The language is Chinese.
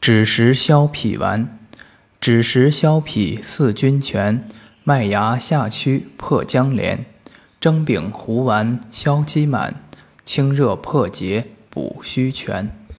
枳实消痞丸，枳实消痞四君泉，麦芽下曲破江连，蒸饼糊丸消饥满，清热破结补虚全。